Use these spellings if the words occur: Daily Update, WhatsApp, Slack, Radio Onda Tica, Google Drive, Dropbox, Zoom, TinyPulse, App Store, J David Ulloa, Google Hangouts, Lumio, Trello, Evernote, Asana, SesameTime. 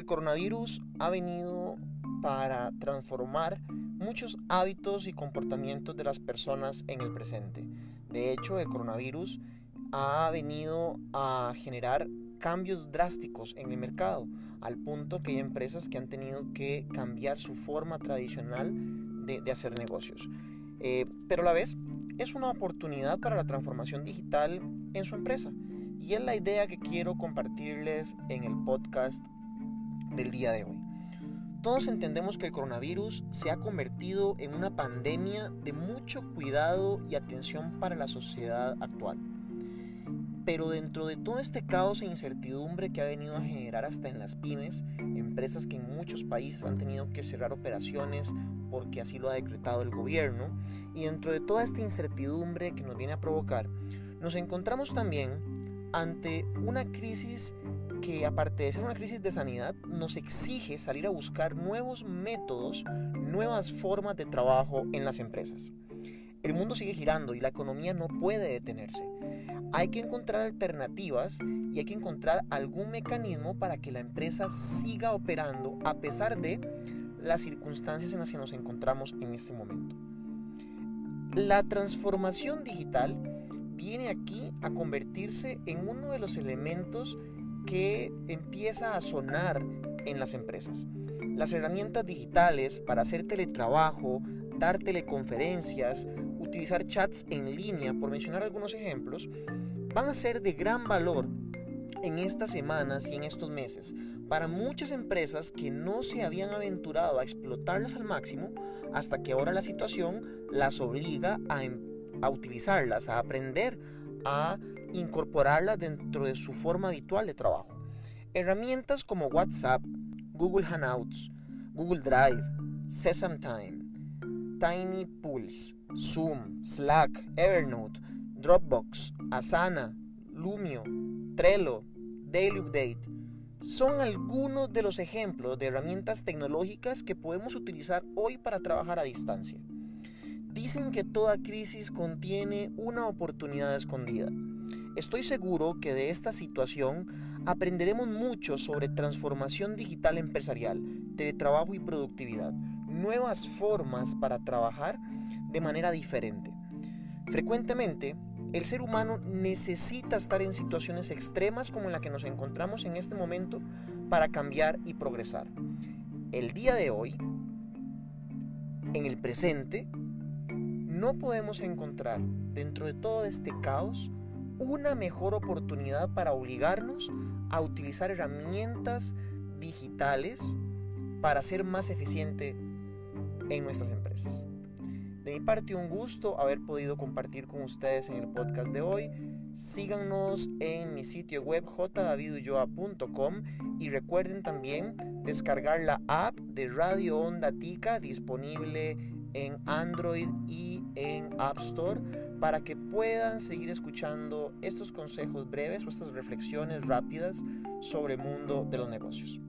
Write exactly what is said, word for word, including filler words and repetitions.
El coronavirus ha venido para transformar muchos hábitos y comportamientos de las personas en el presente. De hecho, el coronavirus ha venido a generar cambios drásticos en el mercado, al punto que hay empresas que han tenido que cambiar su forma tradicional de, de hacer negocios. Eh, pero a la vez es una oportunidad para la transformación digital en su empresa, y es la idea que quiero compartirles en el podcast del día de hoy. Todos entendemos que el coronavirus se ha convertido en una pandemia de mucho cuidado y atención para la sociedad actual. Pero dentro de todo este caos e incertidumbre que ha venido a generar hasta en las pymes, empresas que en muchos países han tenido que cerrar operaciones porque así lo ha decretado el gobierno, y dentro de toda esta incertidumbre que nos viene a provocar, nos encontramos también ante una crisis que, aparte de ser una crisis de sanidad, nos exige salir a buscar nuevos métodos, nuevas formas de trabajo en las empresas. El mundo sigue girando y la economía no puede detenerse. Hay que encontrar alternativas y hay que encontrar algún mecanismo para que la empresa siga operando a pesar de las circunstancias en las que nos encontramos en este momento. La transformación digital viene aquí a convertirse en uno de los elementos que empieza a sonar en las empresas. Las herramientas digitales para hacer teletrabajo, dar teleconferencias, utilizar chats en línea, por mencionar algunos ejemplos, van a ser de gran valor en estas semanas y en estos meses para muchas empresas que no se habían aventurado a explotarlas al máximo, hasta que ahora la situación las obliga a, a utilizarlas, a aprender a incorporarlas dentro de su forma habitual de trabajo. Herramientas como WhatsApp, Google Hangouts, Google Drive, SesameTime, TinyPulse, Zoom, Slack, Evernote, Dropbox, Asana, Lumio, Trello, Daily Update, son algunos de los ejemplos de herramientas tecnológicas que podemos utilizar hoy para trabajar a distancia. Dicen que toda crisis contiene una oportunidad escondida. Estoy seguro que de esta situación aprenderemos mucho sobre transformación digital empresarial, teletrabajo y productividad, nuevas formas para trabajar de manera diferente. Frecuentemente, el ser humano necesita estar en situaciones extremas como la que nos encontramos en este momento para cambiar y progresar. El día de hoy, en el presente, no podemos encontrar dentro de todo este caos una mejor oportunidad para obligarnos a utilizar herramientas digitales para ser más eficiente en nuestras empresas. De mi parte, un gusto haber podido compartir con ustedes en el podcast de hoy. Síganos en mi sitio web j david ulloa punto com y recuerden también descargar la app de Radio Onda Tica, disponible en Android y en App Store, para que puedan seguir escuchando estos consejos breves o estas reflexiones rápidas sobre el mundo de los negocios.